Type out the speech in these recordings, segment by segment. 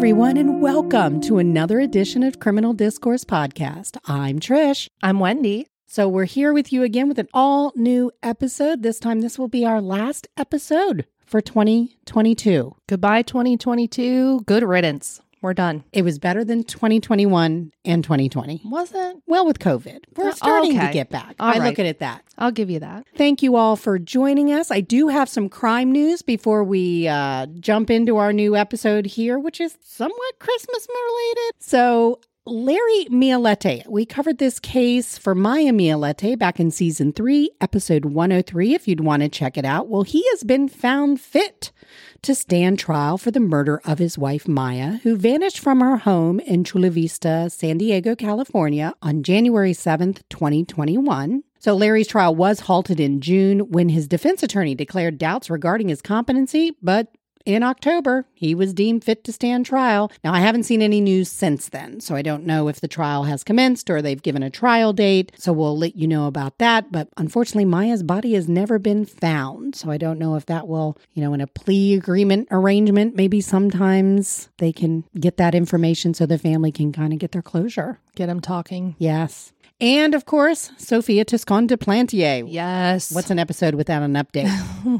everyone, and welcome to another edition of Criminal Discourse Podcast. I'm Trish. I'm Wendy. So we're here with you again with an all-new episode. This time, this will be our last episode for 2022. Goodbye, 2022. Good riddance. We're done. It was better than 2021 and 2020. Was it? Well, with COVID. We're starting to get back. All right. Look at it that. I'll give you that. Thank you all for joining us. I do have some crime news before we jump into our new episode here, which is somewhat Christmas related. So Larry Mialete, we covered this case for Maya Mialete back in season 3, episode 103, if you'd want to check it out. Well, he has been found fit to stand trial for the murder of his wife, Maya, who vanished from her home in Chula Vista, San Diego, California, on January 7th, 2021. So Larry's trial was halted in June when his defense attorney declared doubts regarding his competency, but in October, he was deemed fit to stand trial. Now, I haven't seen any news since then, so I don't know if the trial has commenced or they've given a trial date, so we'll let you know about that. But unfortunately, Maya's body has never been found, so I don't know if that will, in a plea agreement arrangement, maybe sometimes they can get that information so the family can kind of get their closure. Get them talking. Yes. And, of course, Sophia Toscan du Plantier. Yes. What's an episode without an update?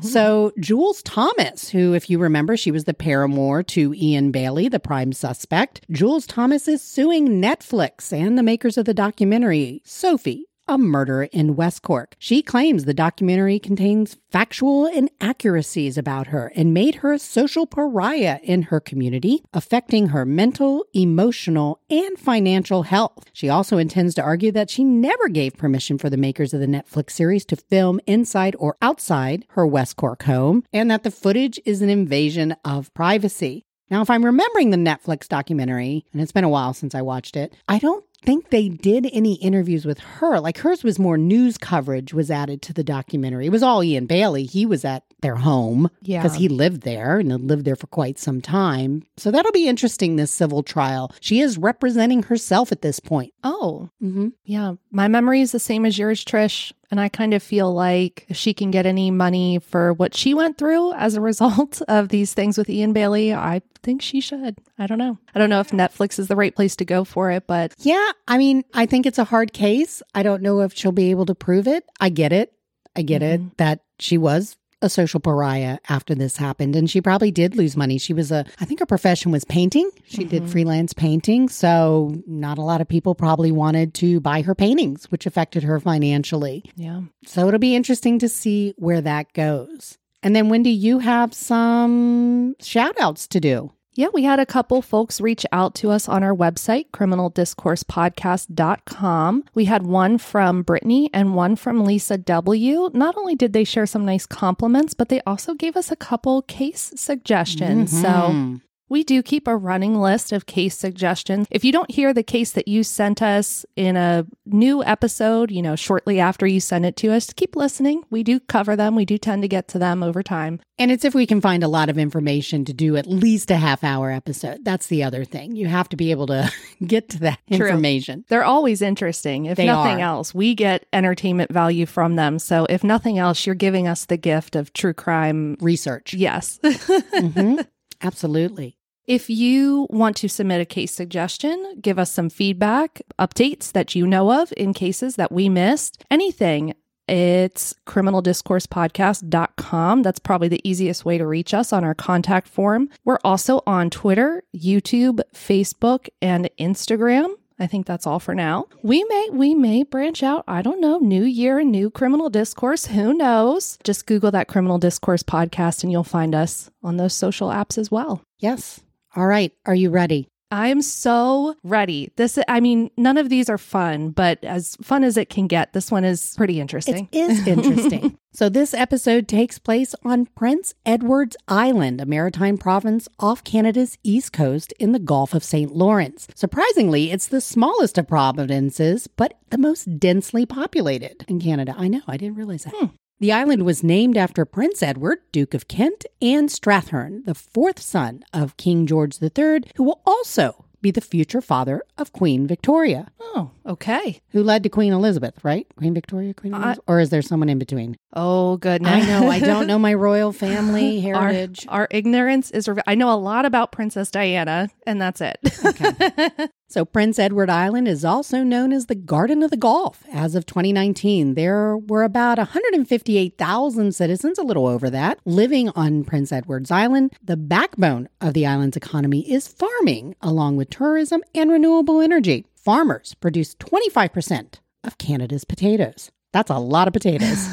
So, Jules Thomas, who, if you remember, she was the paramour to Ian Bailey, the prime suspect. Jules Thomas is suing Netflix and the makers of the documentary, Sophie, a Murder in West Cork. She claims the documentary contains factual inaccuracies about her and made her a social pariah in her community, affecting her mental, emotional, and financial health. She also intends to argue that she never gave permission for the makers of the Netflix series to film inside or outside her West Cork home, and that the footage is an invasion of privacy. Now, if I'm remembering the Netflix documentary, and it's been a while since I watched it, I don't think they did any interviews with her. Like, hers was more news coverage was added to the documentary. It was all Ian Bailey. He was at their home because he lived there and had lived there for quite some time. So that'll be interesting, this civil trial. She is representing herself at this point. Oh, mm-hmm. Yeah. My memory is the same as yours, Trish. And I kind of feel like if she can get any money for what she went through as a result of these things with Ian Bailey, I think she should. I don't know. I don't know if Netflix is the right place to go for it, but yeah, I mean, I think it's a hard case. I don't know if she'll be able to prove it. I get it that she was a social pariah after this happened. And she probably did lose money. She was I think her profession was painting. She did freelance painting. So not a lot of people probably wanted to buy her paintings, which affected her financially. Yeah. So it'll be interesting to see where that goes. And then, Wendy, you have some shout outs to do. Yeah, we had a couple folks reach out to us on our website, criminaldiscoursepodcast.com. We had one from Brittany and one from Lisa W. Not only did they share some nice compliments, but they also gave us a couple case suggestions. Mm-hmm. So we do keep a running list of case suggestions. If you don't hear the case that you sent us in a new episode, shortly after you send it to us, keep listening. We do cover them. We do tend to get to them over time. And it's if we can find a lot of information to do at least a half-hour episode. That's the other thing. You have to be able to get to that information. True. They're always interesting. If nothing else, we get entertainment value from them. So if nothing else, you're giving us the gift of true crime research. Yes. Mm-hmm. Absolutely. If you want to submit a case suggestion, give us some feedback, updates that you know of in cases that we missed, anything, it's criminaldiscoursepodcast.com. That's probably the easiest way to reach us on our contact form. We're also on Twitter, YouTube, Facebook, and Instagram. I think that's all for now. We may branch out. I don't know. New year and new criminal discourse. Who knows? Just Google that Criminal Discourse Podcast and you'll find us on those social apps as well. Yes. All right. Are you ready? I am so ready. None of these are fun, but as fun as it can get, this one is pretty interesting. It is interesting. So this episode takes place on Prince Edward Island, a maritime province off Canada's east coast in the Gulf of St. Lawrence. Surprisingly, it's the smallest of provinces, but the most densely populated in Canada. I know, I didn't realize that. The island was named after Prince Edward, Duke of Kent and Strathearn, the fourth son of King George III, who will also be the future father of Queen Victoria. Oh, Okay. Who led to Queen Elizabeth, right? Queen Victoria, Queen Elizabeth? Or is there someone in between? Oh, goodness. I know. I don't know my royal family heritage. Our ignorance is... I know a lot about Princess Diana, and that's it. Okay. So Prince Edward Island is also known as the Garden of the Gulf. As of 2019, there were about 158,000 citizens, a little over that, living on Prince Edward's Island. The backbone of the island's economy is farming, along with tourism and renewable energy. Farmers produce 25% of Canada's potatoes. That's a lot of potatoes.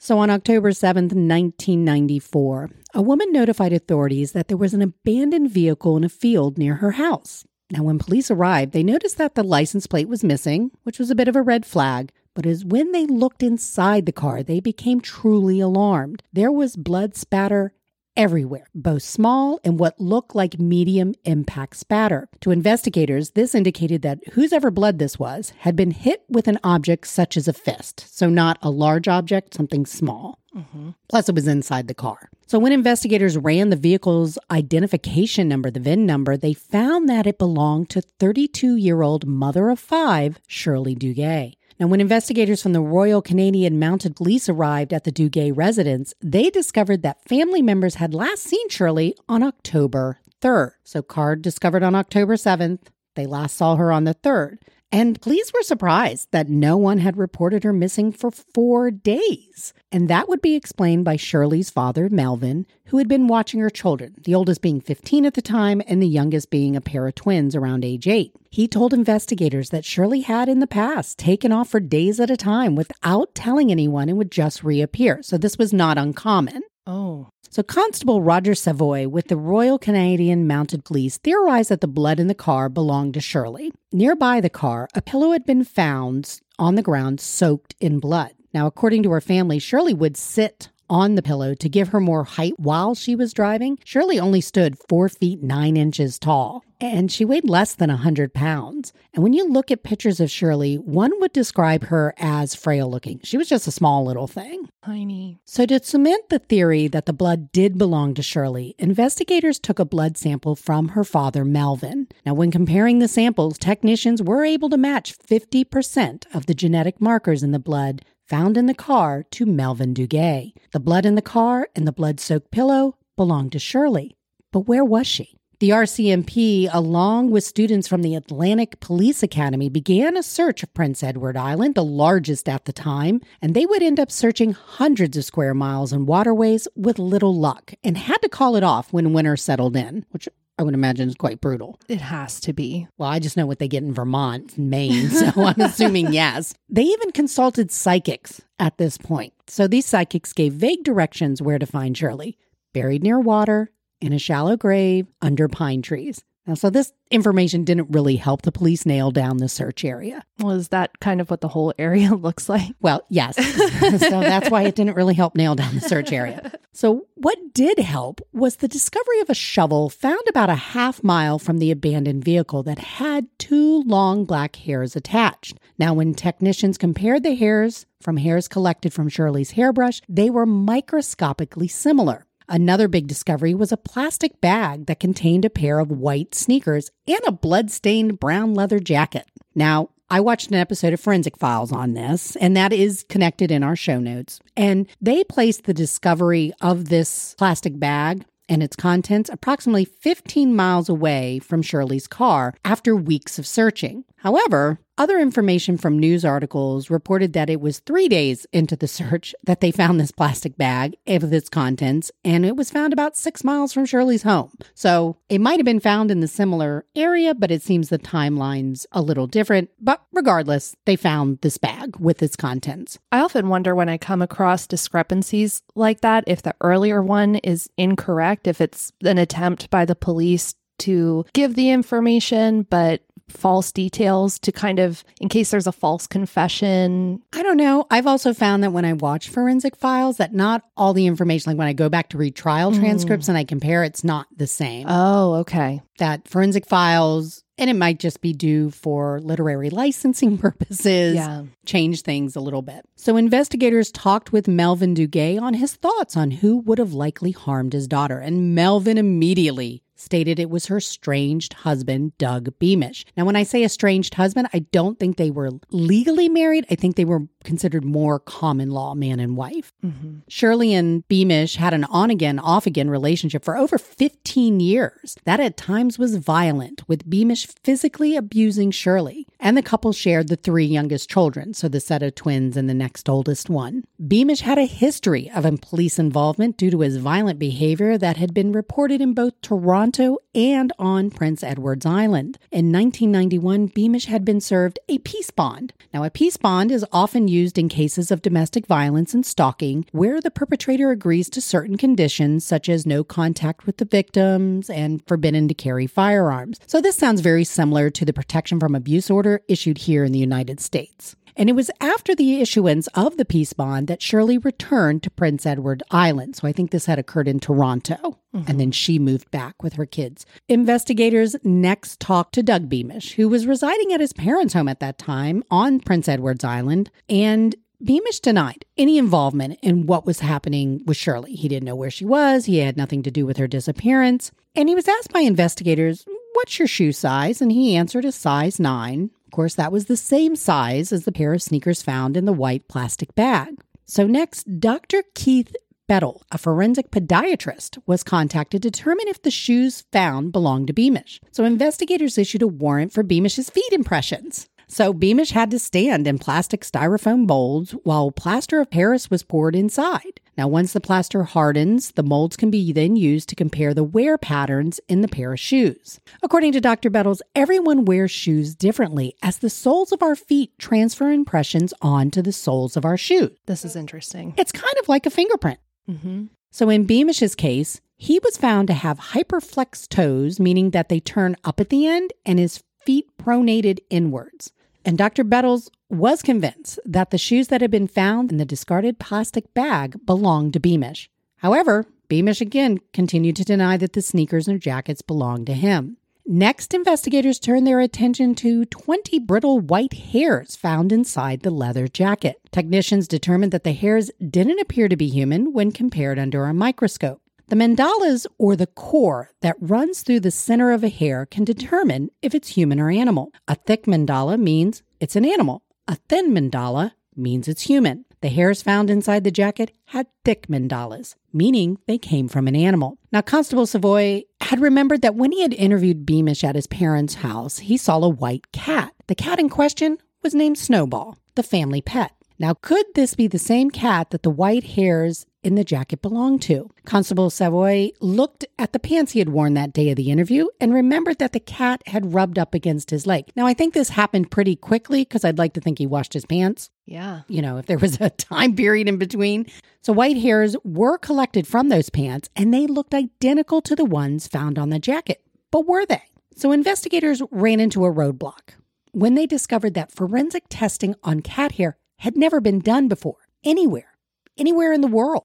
So on October 7th, 1994, a woman notified authorities that there was an abandoned vehicle in a field near her house. Now, when police arrived, they noticed that the license plate was missing, which was a bit of a red flag. But as when they looked inside the car, they became truly alarmed. There was blood spatter everywhere, both small and what looked like medium impact spatter. To investigators, this indicated that whosever blood this was had been hit with an object such as a fist. So not a large object, something small. Mm-hmm. Plus, it was inside the car. So when investigators ran the vehicle's identification number, the VIN number, they found that it belonged to 32-year-old mother of five, Shirley Duguay. Now, when investigators from the Royal Canadian Mounted Police arrived at the Duguay residence, they discovered that family members had last seen Shirley on October 3rd. So Card discovered on October 7th. They last saw her on the 3rd. And police were surprised that no one had reported her missing for 4 days. And that would be explained by Shirley's father, Melvin, who had been watching her children, the oldest being 15 at the time and the youngest being a pair of twins around age 8. He told investigators that Shirley had in the past taken off for days at a time without telling anyone and would just reappear. So this was not uncommon. Oh. So Constable Roger Savoy with the Royal Canadian Mounted Police theorized that the blood in the car belonged to Shirley. Nearby the car, a pillow had been found on the ground soaked in blood. Now, according to her family, Shirley would sit on the pillow to give her more height while she was driving. Shirley only stood 4 feet 9 inches tall, and she weighed less than 100 pounds. And when you look at pictures of Shirley, one would describe her as frail looking. She was just a small little thing. Tiny. So to cement the theory that the blood did belong to Shirley, investigators took a blood sample from her father, Melvin. Now, when comparing the samples, technicians were able to match 50% of the genetic markers in the blood found in the car to Melvin Duguay. The blood in the car and the blood-soaked pillow belonged to Shirley. But where was she? The RCMP, along with students from the Atlantic Police Academy, began a search of Prince Edward Island, the largest at the time, and they would end up searching hundreds of square miles and waterways with little luck, and had to call it off when winter settled in, which I would imagine it's quite brutal. It has to be. Well, I just know what they get in Vermont, Maine, so I'm assuming yes. They even consulted psychics at this point. So these psychics gave vague directions where to find Shirley, buried near water, in a shallow grave, under pine trees. Now, so this information didn't really help the police nail down the search area. Well, is that kind of what the whole area looks like? Well, yes. So that's why it didn't really help nail down the search area. So what did help was the discovery of a shovel found about a half mile from the abandoned vehicle that had 2 long black hairs attached. Now, when technicians compared the hairs from hairs collected from Shirley's hairbrush, they were microscopically similar. Another big discovery was a plastic bag that contained a pair of white sneakers and a blood-stained brown leather jacket. Now, I watched an episode of Forensic Files on this, and that is connected in our show notes. And they placed the discovery of this plastic bag and its contents approximately 15 miles away from Shirley's car after weeks of searching. However, other information from news articles reported that it was 3 days into the search that they found this plastic bag with its contents, and it was found about 6 miles from Shirley's home. So it might have been found in the similar area, but it seems the timeline's a little different. But regardless, they found this bag with its contents. I often wonder when I come across discrepancies like that, if the earlier one is incorrect, if it's an attempt by the police to give the information, but false details to kind of, in case there's a false confession. I don't know. I've also found that when I watch Forensic Files, that not all the information, like when I go back to read trial transcripts and I compare, it's not the same. Oh, okay. That Forensic Files, and it might just be due for literary licensing purposes, change things a little bit. So investigators talked with Melvin Duguay on his thoughts on who would have likely harmed his daughter. And Melvin immediately stated it was her estranged husband, Doug Beamish. Now, when I say estranged husband, I don't think they were legally married. I think they were considered more common law man and wife. Mm-hmm. Shirley and Beamish had an on-again, off-again relationship for over 15 years. That at times was violent, with Beamish physically abusing Shirley. And the couple shared the three youngest children, so the set of twins and the next oldest one. Beamish had a history of police involvement due to his violent behavior that had been reported in both Toronto and on Prince Edward's Island. In 1991, Beamish had been served a peace bond. Now, a peace bond is often used in cases of domestic violence and stalking, where the perpetrator agrees to certain conditions, such as no contact with the victims and forbidden to carry firearms. So this sounds very similar to the protection from abuse order issued here in the United States. And it was after the issuance of the peace bond that Shirley returned to Prince Edward Island. So I think this had occurred in Toronto. Mm-hmm. And then she moved back with her kids. Investigators next talked to Doug Beamish, who was residing at his parents' home at that time on Prince Edward's Island. And Beamish denied any involvement in what was happening with Shirley. He didn't know where she was. He had nothing to do with her disappearance. And he was asked by investigators, "What's your shoe size?" And he answered a size 9. Of course, that was the same size as the pair of sneakers found in the white plastic bag. So next, Dr. Keith Bettle, a forensic podiatrist, was contacted to determine if the shoes found belonged to Beamish. So investigators issued a warrant for Beamish's feet impressions. So Beamish had to stand in plastic styrofoam molds while plaster of Paris was poured inside. Now, once the plaster hardens, the molds can be then used to compare the wear patterns in the pair of shoes. According to Dr. Bettles, everyone wears shoes differently as the soles of our feet transfer impressions onto the soles of our shoes. This is interesting. It's kind of like a fingerprint. Mm-hmm. So in Beamish's case, he was found to have hyperflexed toes, meaning that they turn up at the end, and his feet pronated inwards. And Dr. Bettles was convinced that the shoes that had been found in the discarded plastic bag belonged to Beamish. However, Beamish again continued to deny that the sneakers and jackets belonged to him. Next, investigators turned their attention to 20 brittle white hairs found inside the leather jacket. Technicians determined that the hairs didn't appear to be human when compared under a microscope. The mandalas, or the core that runs through the center of a hair, can determine if it's human or animal. A thick mandala means it's an animal. A thin mandala means it's human. The hairs found inside the jacket had thick mandalas, meaning they came from an animal. Now, Constable Savoy had remembered that when he had interviewed Beamish at his parents' house, he saw a white cat. The cat in question was named Snowball, the family pet. Now, could this be the same cat that the white hairs in the jacket belonged to? Constable Savoy looked at the pants he had worn that day of the interview and remembered that the cat had rubbed up against his leg. Now, I think this happened pretty quickly because I'd like to think he washed his pants. Yeah. You know, if there was a time period in between. So white hairs were collected from those pants and they looked identical to the ones found on the jacket. But were they? So investigators ran into a roadblock when they discovered that forensic testing on cat hair had never been done before, anywhere in the world.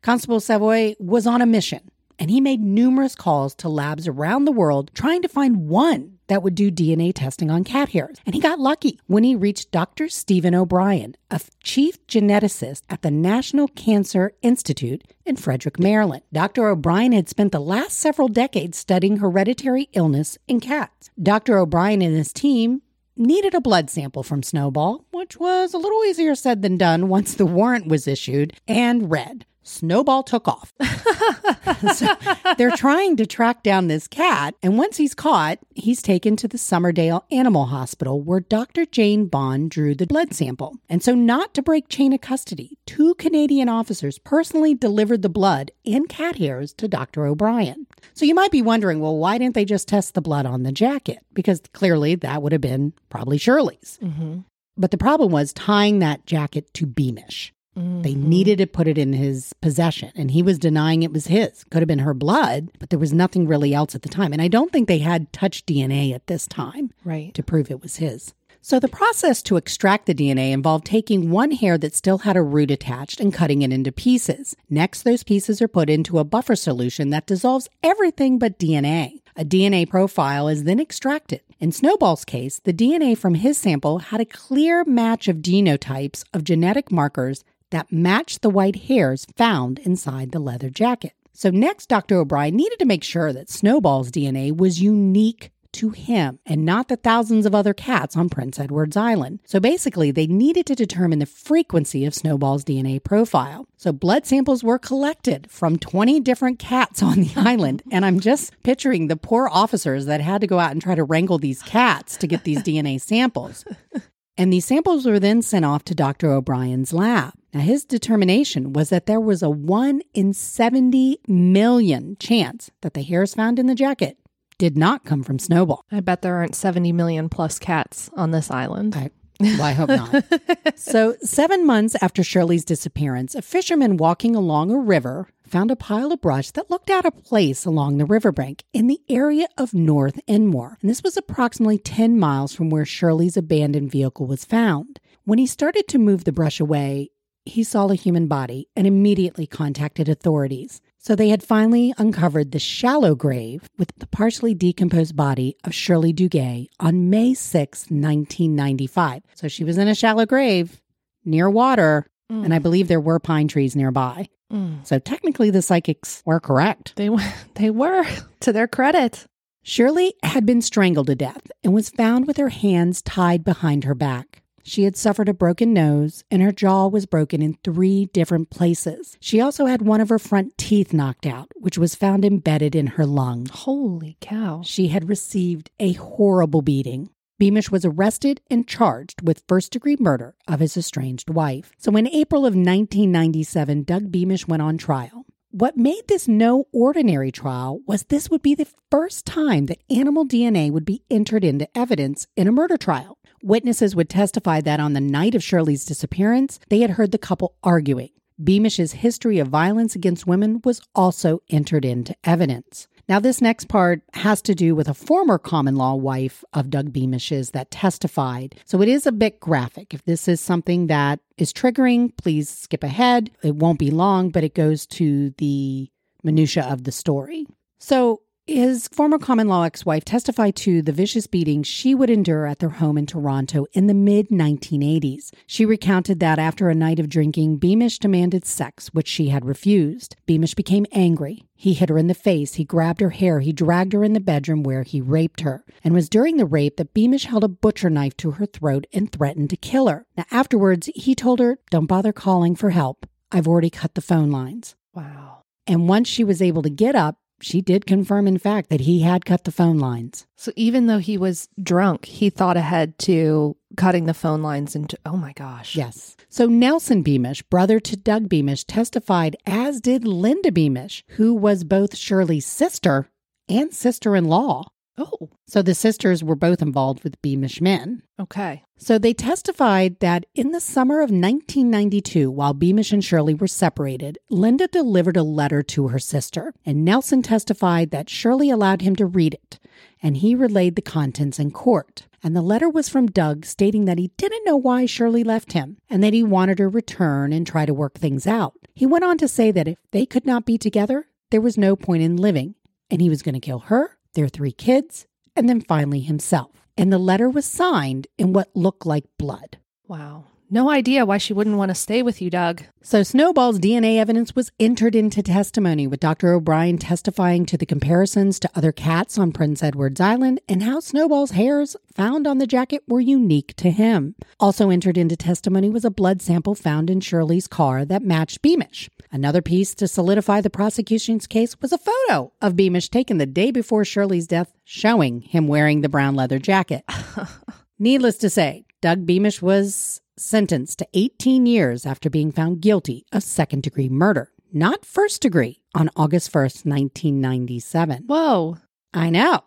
Constable Savoy was on a mission, and he made numerous calls to labs around the world trying to find one that would do DNA testing on cat hairs. And he got lucky when he reached Dr. Stephen O'Brien, a chief geneticist at the National Cancer Institute in Frederick, Maryland. Dr. O'Brien had spent the last several decades studying hereditary illness in cats. Dr. O'Brien and his team needed a blood sample from Snowball, which was a little easier said than done once the warrant was issued and read. Snowball took off. So they're trying to track down this cat, and once he's caught, he's taken to the Summerdale Animal Hospital, where Dr. Jane Bond drew the blood sample. And so, not to break chain of custody, 2 Canadian officers personally delivered the blood and cat hairs to Dr. O'Brien. So you might be wondering, well, why didn't they just test the blood on the jacket? Because clearly that would have been probably Shirley's. Mm-hmm. But the problem was tying that jacket to Beamish. Mm-hmm. They needed to put it in his possession, and he was denying it was his. Could have been her blood, but there was nothing really else at the time. And I don't think they had touch DNA at this time to prove it was his. So the process to extract the DNA involved taking one hair that still had a root attached and cutting it into pieces. Next, those pieces are put into a buffer solution that dissolves everything but DNA. A DNA profile is then extracted. In Snowball's case, the DNA from his sample had a clear match of genotypes of genetic markers that matched the white hairs found inside the leather jacket. So next, Dr. O'Brien needed to make sure that Snowball's DNA was unique to him and not the thousands of other cats on Prince Edward's Island. So basically, they needed to determine the frequency of Snowball's DNA profile. So blood samples were collected from 20 different cats on the island. And I'm just picturing the poor officers that had to go out and try to wrangle these cats to get these DNA samples. And these samples were then sent off to Dr. O'Brien's lab. Now, his determination was that there was a 1 in 70 million chance that the hairs found in the jacket did not come from Snowball. I bet there aren't 70 million plus cats on this island. I hope not. So 7 months after Shirley's disappearance, a fisherman walking along a river found a pile of brush that looked out of place along the riverbank in the area of North Enmore. And this was approximately 10 miles from where Shirley's abandoned vehicle was found. When he started to move the brush away, he saw a human body and immediately contacted authorities. So they had finally uncovered the shallow grave with the partially decomposed body of Shirley Duguay on May 6, 1995. So she was in a shallow grave near water, and I believe there were pine trees nearby. So technically the psychics were correct. They were, to their credit. Shirley had been strangled to death and was found with her hands tied behind her back. She had suffered a broken nose, and her jaw was broken in 3 different places. She also had one of her front teeth knocked out, which was found embedded in her lung. Holy cow. She had received a horrible beating. Beamish was arrested and charged with first-degree murder of his estranged wife. So in April of 1997, Doug Beamish went on trial. What made this no ordinary trial was this would be the first time that animal DNA would be entered into evidence in a murder trial. Witnesses would testify that on the night of Shirley's disappearance, they had heard the couple arguing. Beamish's history of violence against women was also entered into evidence. Now, this next part has to do with a former common-law wife of Doug Beamish's that testified. So it is a bit graphic. If this is something that is triggering, please skip ahead. It won't be long, but it goes to the minutia of the story. So his former common-law ex-wife testified to the vicious beating she would endure at their home in Toronto in the mid-1980s. She recounted that after a night of drinking, Beamish demanded sex, which she had refused. Beamish became angry. He hit her in the face, he grabbed her hair, he dragged her in the bedroom where he raped her. And it was during the rape that Beamish held a butcher knife to her throat and threatened to kill her. Now, afterwards, he told her, "Don't bother calling for help. I've already cut the phone lines." Wow. And once she was able to get up, she did confirm, in fact, that he had cut the phone lines. So even though he was drunk, he thought ahead to cutting the phone lines into, oh my gosh. Yes. So Nelson Beamish, brother to Doug Beamish, testified, as did Linda Beamish, who was both Shirley's sister and sister-in-law. Oh. So the sisters were both involved with Beamish men. Okay. So they testified that in the summer of 1992, while Beamish and Shirley were separated, Linda delivered a letter to her sister, and Nelson testified that Shirley allowed him to read it, and he relayed the contents in court. And the letter was from Doug stating that he didn't know why Shirley left him and that he wanted her to return and try to work things out. He went on to say that if they could not be together, there was no point in living, and he was going to kill her, their 3 kids, and then finally himself. And the letter was signed in what looked like blood. Wow. No idea why she wouldn't want to stay with you, Doug. So Snowball's DNA evidence was entered into testimony, with Dr. O'Brien testifying to the comparisons to other cats on Prince Edward's Island and how Snowball's hairs found on the jacket were unique to him. Also entered into testimony was a blood sample found in Shirley's car that matched Beamish. Another piece to solidify the prosecution's case was a photo of Beamish taken the day before Shirley's death showing him wearing the brown leather jacket. Needless to say, Doug Beamish was sentenced to 18 years after being found guilty of second-degree murder, not first-degree, on August 1st, 1997. Whoa. I know.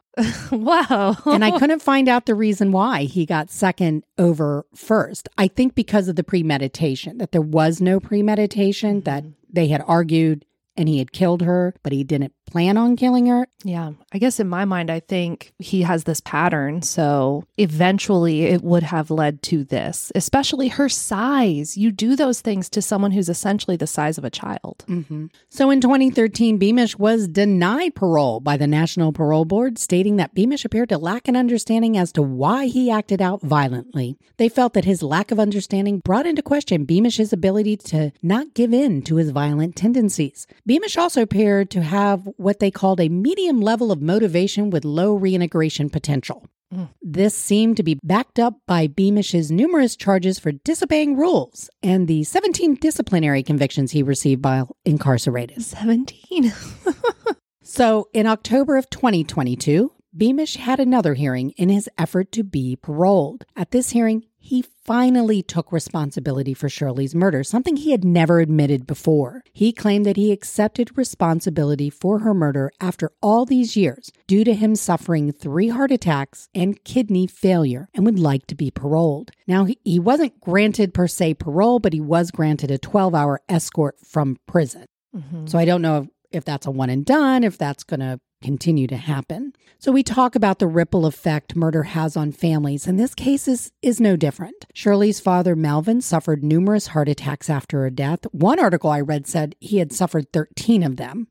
Wow. And I couldn't find out the reason why he got second over first. I think because of the premeditation, that there was no premeditation, that they had argued and he had killed her, but he didn't plan on killing her. Yeah. I guess in my mind, I think he has this pattern. So eventually it would have led to this, especially her size. You do those things to someone who's essentially the size of a child. Mm-hmm. So in 2013, Beamish was denied parole by the National Parole Board, stating that Beamish appeared to lack an understanding as to why he acted out violently. They felt that his lack of understanding brought into question Beamish's ability to not give in to his violent tendencies. Beamish also appeared to have what they called a medium level of motivation with low reintegration potential. This seemed to be backed up by Beamish's numerous charges for disobeying rules and the 17 disciplinary convictions he received while incarcerated. 17? So in October of 2022, Beamish had another hearing in his effort to be paroled. At this hearing, he finally took responsibility for Shirley's murder, something he had never admitted before. He claimed that he accepted responsibility for her murder after all these years due to him suffering 3 heart attacks and kidney failure and would like to be paroled. Now, he wasn't granted per se parole, but he was granted a 12-hour escort from prison. Mm-hmm. So I don't know if that's a one and done, if that's going to continue to happen. So we talk about the ripple effect murder has on families, and this case is no different. Shirley's father, Melvin, suffered numerous heart attacks after her death. One article I read said he had suffered 13 of them.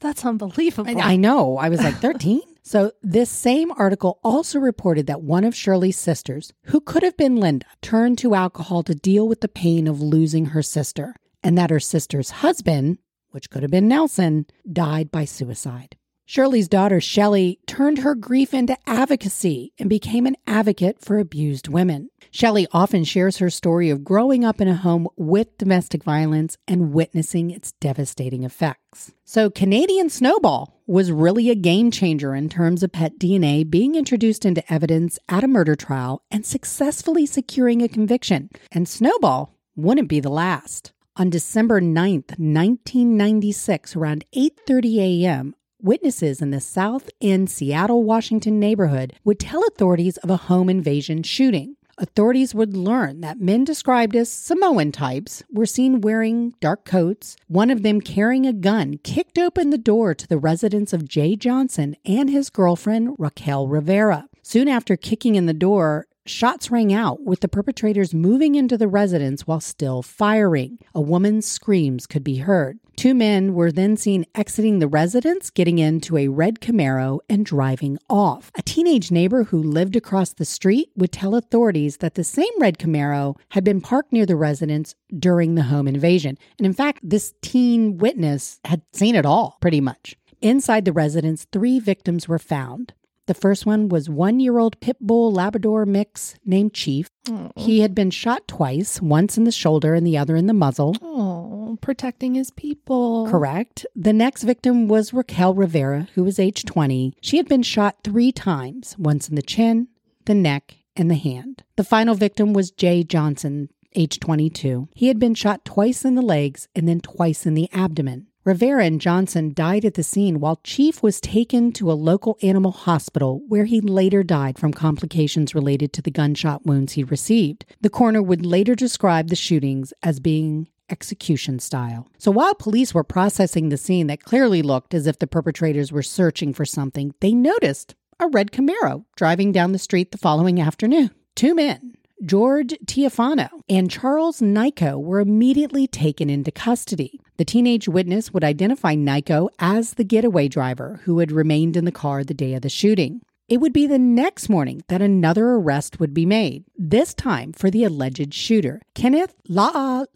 That's unbelievable. I know. I was like, 13? So this same article also reported that one of Shirley's sisters, who could have been Linda, turned to alcohol to deal with the pain of losing her sister, and that her sister's husband, which could have been Nelson, died by suicide. Shirley's daughter, Shelley, turned her grief into advocacy and became an advocate for abused women. Shelley often shares her story of growing up in a home with domestic violence and witnessing its devastating effects. So Canadian Snowball was really a game changer in terms of pet DNA being introduced into evidence at a murder trial and successfully securing a conviction. And Snowball wouldn't be the last. On December 9th, 1996, around 8:30 a.m., witnesses in the South End, Seattle, Washington neighborhood would tell authorities of a home invasion shooting. Authorities would learn that men described as Samoan types were seen wearing dark coats. One of them carrying a gun kicked open the door to the residence of Jay Johnson and his girlfriend, Raquel Rivera. Soon after kicking in the door, shots rang out, with the perpetrators moving into the residence while still firing. A woman's screams could be heard. 2 men were then seen exiting the residence, getting into a red Camaro and driving off. A teenage neighbor who lived across the street would tell authorities that the same red Camaro had been parked near the residence during the home invasion. And in fact, this teen witness had seen it all, pretty much. Inside the residence, 3 victims were found. The first one was 1-year-old pit bull Labrador mix named Chief. Aww. He had been shot twice, once in the shoulder and the other in the muzzle. Oh, protecting his people. Correct. The next victim was Raquel Rivera, who was age 20. She had been shot 3 times, once in the chin, the neck, and the hand. The final victim was Jay Johnson, age 22. He had been shot twice in the legs and then twice in the abdomen. Rivera and Johnson died at the scene, while Chief was taken to a local animal hospital where he later died from complications related to the gunshot wounds he received. The coroner would later describe the shootings as being execution style. So while police were processing the scene that clearly looked as if the perpetrators were searching for something, they noticed a red Camaro driving down the street the following afternoon. 2 men, George Tiafano and Charles Nico, were immediately taken into custody. The teenage witness would identify Nico as the getaway driver who had remained in the car the day of the shooting. It would be the next morning that another arrest would be made, this time for the alleged shooter, Kenneth La'ali'i,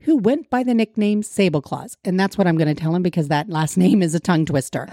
who went by the nickname Sable Claws. And that's what I'm going to tell him, because that last name is a tongue twister.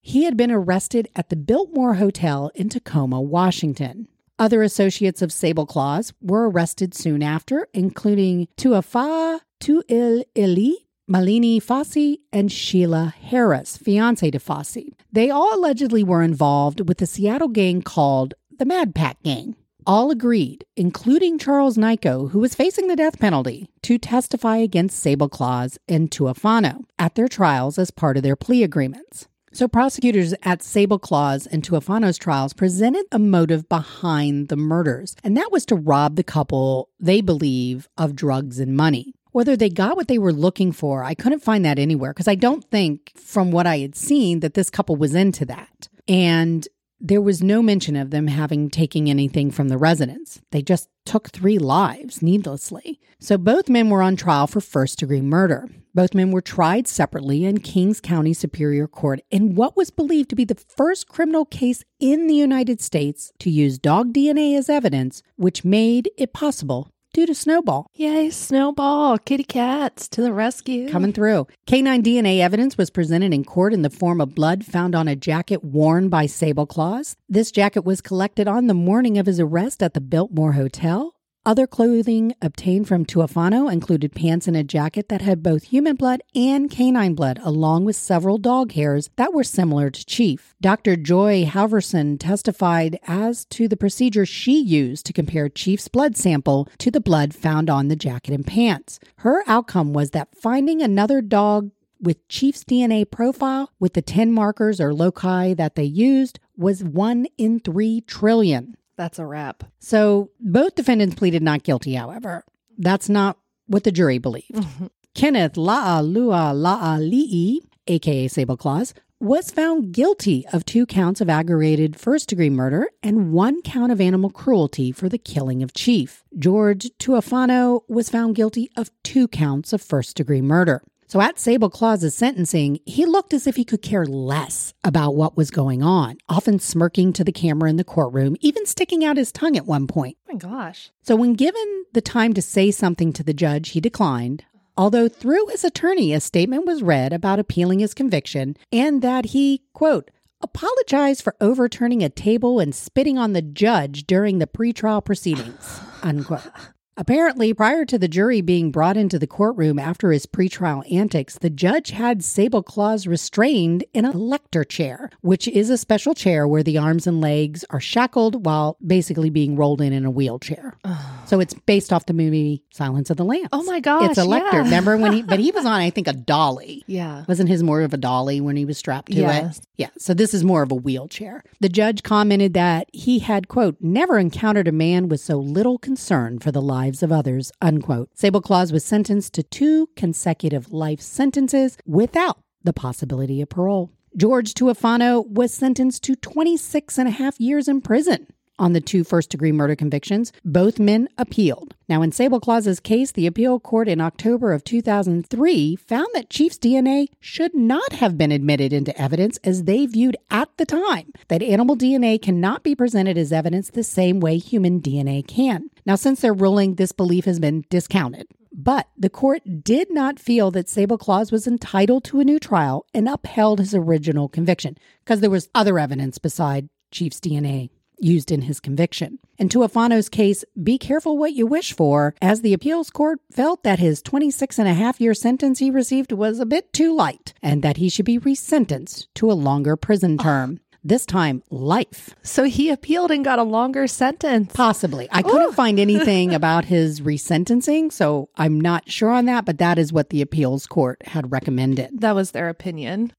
He had been arrested at the Biltmore Hotel in Tacoma, Washington. Other associates of Sable Claws were arrested soon after, including Tuafa Tuilili, Malini Fossey, and Sheila Harris, fiancée to Fossey. They all allegedly were involved with the Seattle gang called the Mad Pack Gang. All agreed, including Charles Nico, who was facing the death penalty, to testify against Sable Claws and Tuafano at their trials as part of their plea agreements. So prosecutors at Sable Claws and Tuafano's trials presented a motive behind the murders, and that was to rob the couple, they believe, of drugs and money. Whether they got what they were looking for, I couldn't find that anywhere, because I don't think, from what I had seen, that this couple was into that. And there was no mention of them having taken anything from the residence. They just took three lives needlessly. So both men were on trial for first-degree murder. Both men were tried separately in Kings County Superior Court in what was believed to be the first criminal case in the United States to use dog DNA as evidence, which made it possible due to Snowball. Yay, Snowball. Kitty cats to the rescue. Coming through. Canine DNA evidence was presented in court in the form of blood found on a jacket worn by Sable Claws. This jacket was collected on the morning of his arrest at the Biltmore Hotel. Other clothing obtained from Tuafano included pants and a jacket that had both human blood and canine blood, along with several dog hairs that were similar to Chief. Dr. Joy Halverson testified as to the procedure she used to compare Chief's blood sample to the blood found on the jacket and pants. Her outcome was that finding another dog with Chief's DNA profile with the 10 markers or loci that they used was 1 in 3 trillion. That's a wrap. So both defendants pleaded not guilty, however. That's not what the jury believed. Mm-hmm. Kenneth La'a Lii, a.k.a. Sable Claws, was found guilty of 2 counts of aggravated first-degree murder and 1 count of animal cruelty for the killing of Chief. George Tuafano was found guilty of 2 counts of first-degree murder. So at Sable Claws' sentencing, he looked as if he could care less about what was going on, often smirking to the camera in the courtroom, even sticking out his tongue at one point. Oh my gosh. So when given the time to say something to the judge, he declined, although through his attorney, a statement was read about appealing his conviction and that he, quote, apologized for overturning a table and spitting on the judge during the pretrial proceedings, unquote. Apparently, prior to the jury being brought into the courtroom after his pretrial antics, the judge had Sable Claws restrained in a lector chair, which is a special chair where the arms and legs are shackled while basically being rolled in a wheelchair. Oh. So it's based off the movie Silence of the Lambs. Oh my gosh. It's a lector. Yeah. Remember when he was on, I think, a dolly. Yeah. Wasn't his more of a dolly when he was strapped to it? Yeah. So this is more of a wheelchair. The judge commented that he had, quote, never encountered a man with so little concern for the lives of others, unquote. Sable Claws was sentenced to 2 consecutive life sentences without the possibility of parole. George Tuafano was sentenced to 26 and a half years in prison on the 2 first-degree murder convictions. Both men appealed. Now, in Sable Claws' case, the appeal court in October of 2003 found that Chief's DNA should not have been admitted into evidence, as they viewed at the time that animal DNA cannot be presented as evidence the same way human DNA can. Now, since their ruling, this belief has been discounted. But the court did not feel that Sable Claws was entitled to a new trial and upheld his original conviction, because there was other evidence beside Chief's DNA used in his conviction. In Tuafano's case, be careful what you wish for, as the appeals court felt that his 26-and-a-half-year sentence he received was a bit too light and that he should be resentenced to a longer prison term. This time, life. So he appealed and got a longer sentence. Possibly. I couldn't find anything about his resentencing, so I'm not sure on that, but that is what the appeals court had recommended. That was their opinion.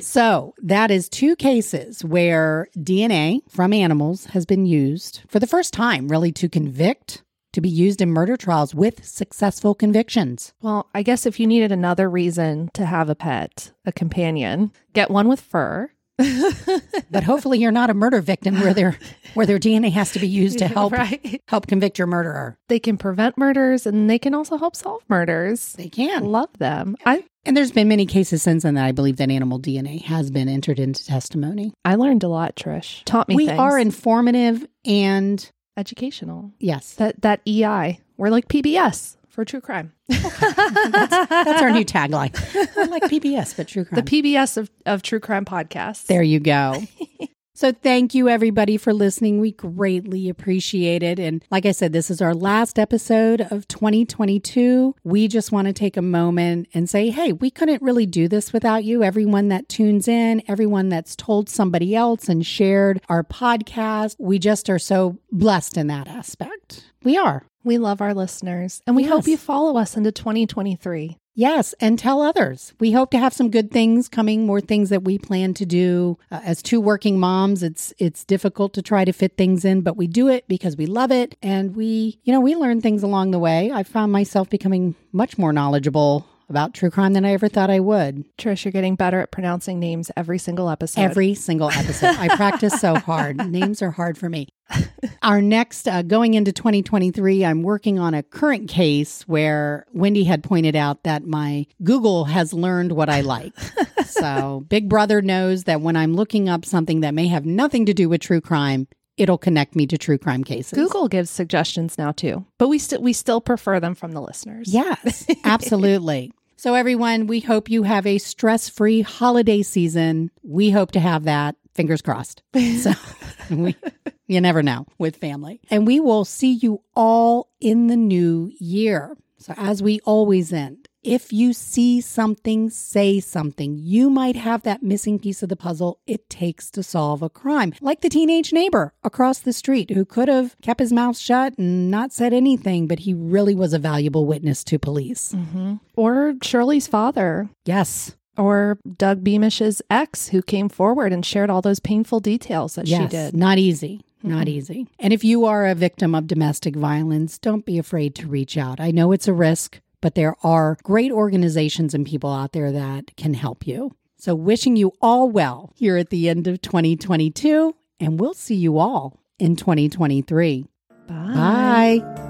So that is 2 cases where DNA from animals has been used for the first time, really, to convict, to be used in murder trials with successful convictions. Well, I guess if you needed another reason to have a pet, a companion, get one with fur. But hopefully you're not a murder victim where their DNA has to be used to help help convict your murderer. They can prevent murders, and they can also help solve murders. They can. Love them. And there's been many cases since then that I believe that animal DNA has been entered into testimony. I learned a lot, Trish. Taught me things. We are informative and educational. Yes. That EI. We're like PBS for true crime. That's our new tagline. We're like PBS, but true crime. The PBS of true crime podcasts. There you go. So thank you, everybody, for listening. We greatly appreciate it. And like I said, this is our last episode of 2022. We just want to take a moment and say, hey, we couldn't really do this without you. Everyone that tunes in, everyone that's told somebody else and shared our podcast, we just are so blessed in that aspect. We are. We love our listeners, and we hope you follow us into 2023. Yes, and tell others. We hope to have some good things coming, more things that we plan to do. As two working moms, it's difficult to try to fit things in, but we do it because we love it. And we learn things along the way. I found myself becoming much more knowledgeable about true crime than I ever thought I would. Trish, you're getting better at pronouncing names every single episode. I practice so hard. Names are hard for me. Our next, going into 2023, I'm working on a current case where Wendy had pointed out that my Google has learned what I like. So Big Brother knows that when I'm looking up something that may have nothing to do with true crime, it'll connect me to true crime cases. Google gives suggestions now too, but we still prefer them from the listeners. Yes, absolutely. So everyone, we hope you have a stress-free holiday season. We hope to have that. Fingers crossed. So you never know with family. And we will see you all in the new year. So as we always end, if you see something, say something. You might have that missing piece of the puzzle it takes to solve a crime. Like the teenage neighbor across the street who could have kept his mouth shut and not said anything, but he really was a valuable witness to police. Mm-hmm. Or Shirley's father. Yes. Or Doug Beamish's ex who came forward and shared all those painful details that she did. Not easy. Not easy. And if you are a victim of domestic violence, don't be afraid to reach out. I know it's a risk, but there are great organizations and people out there that can help you. So wishing you all well here at the end of 2022, and we'll see you all in 2023. Bye. Bye.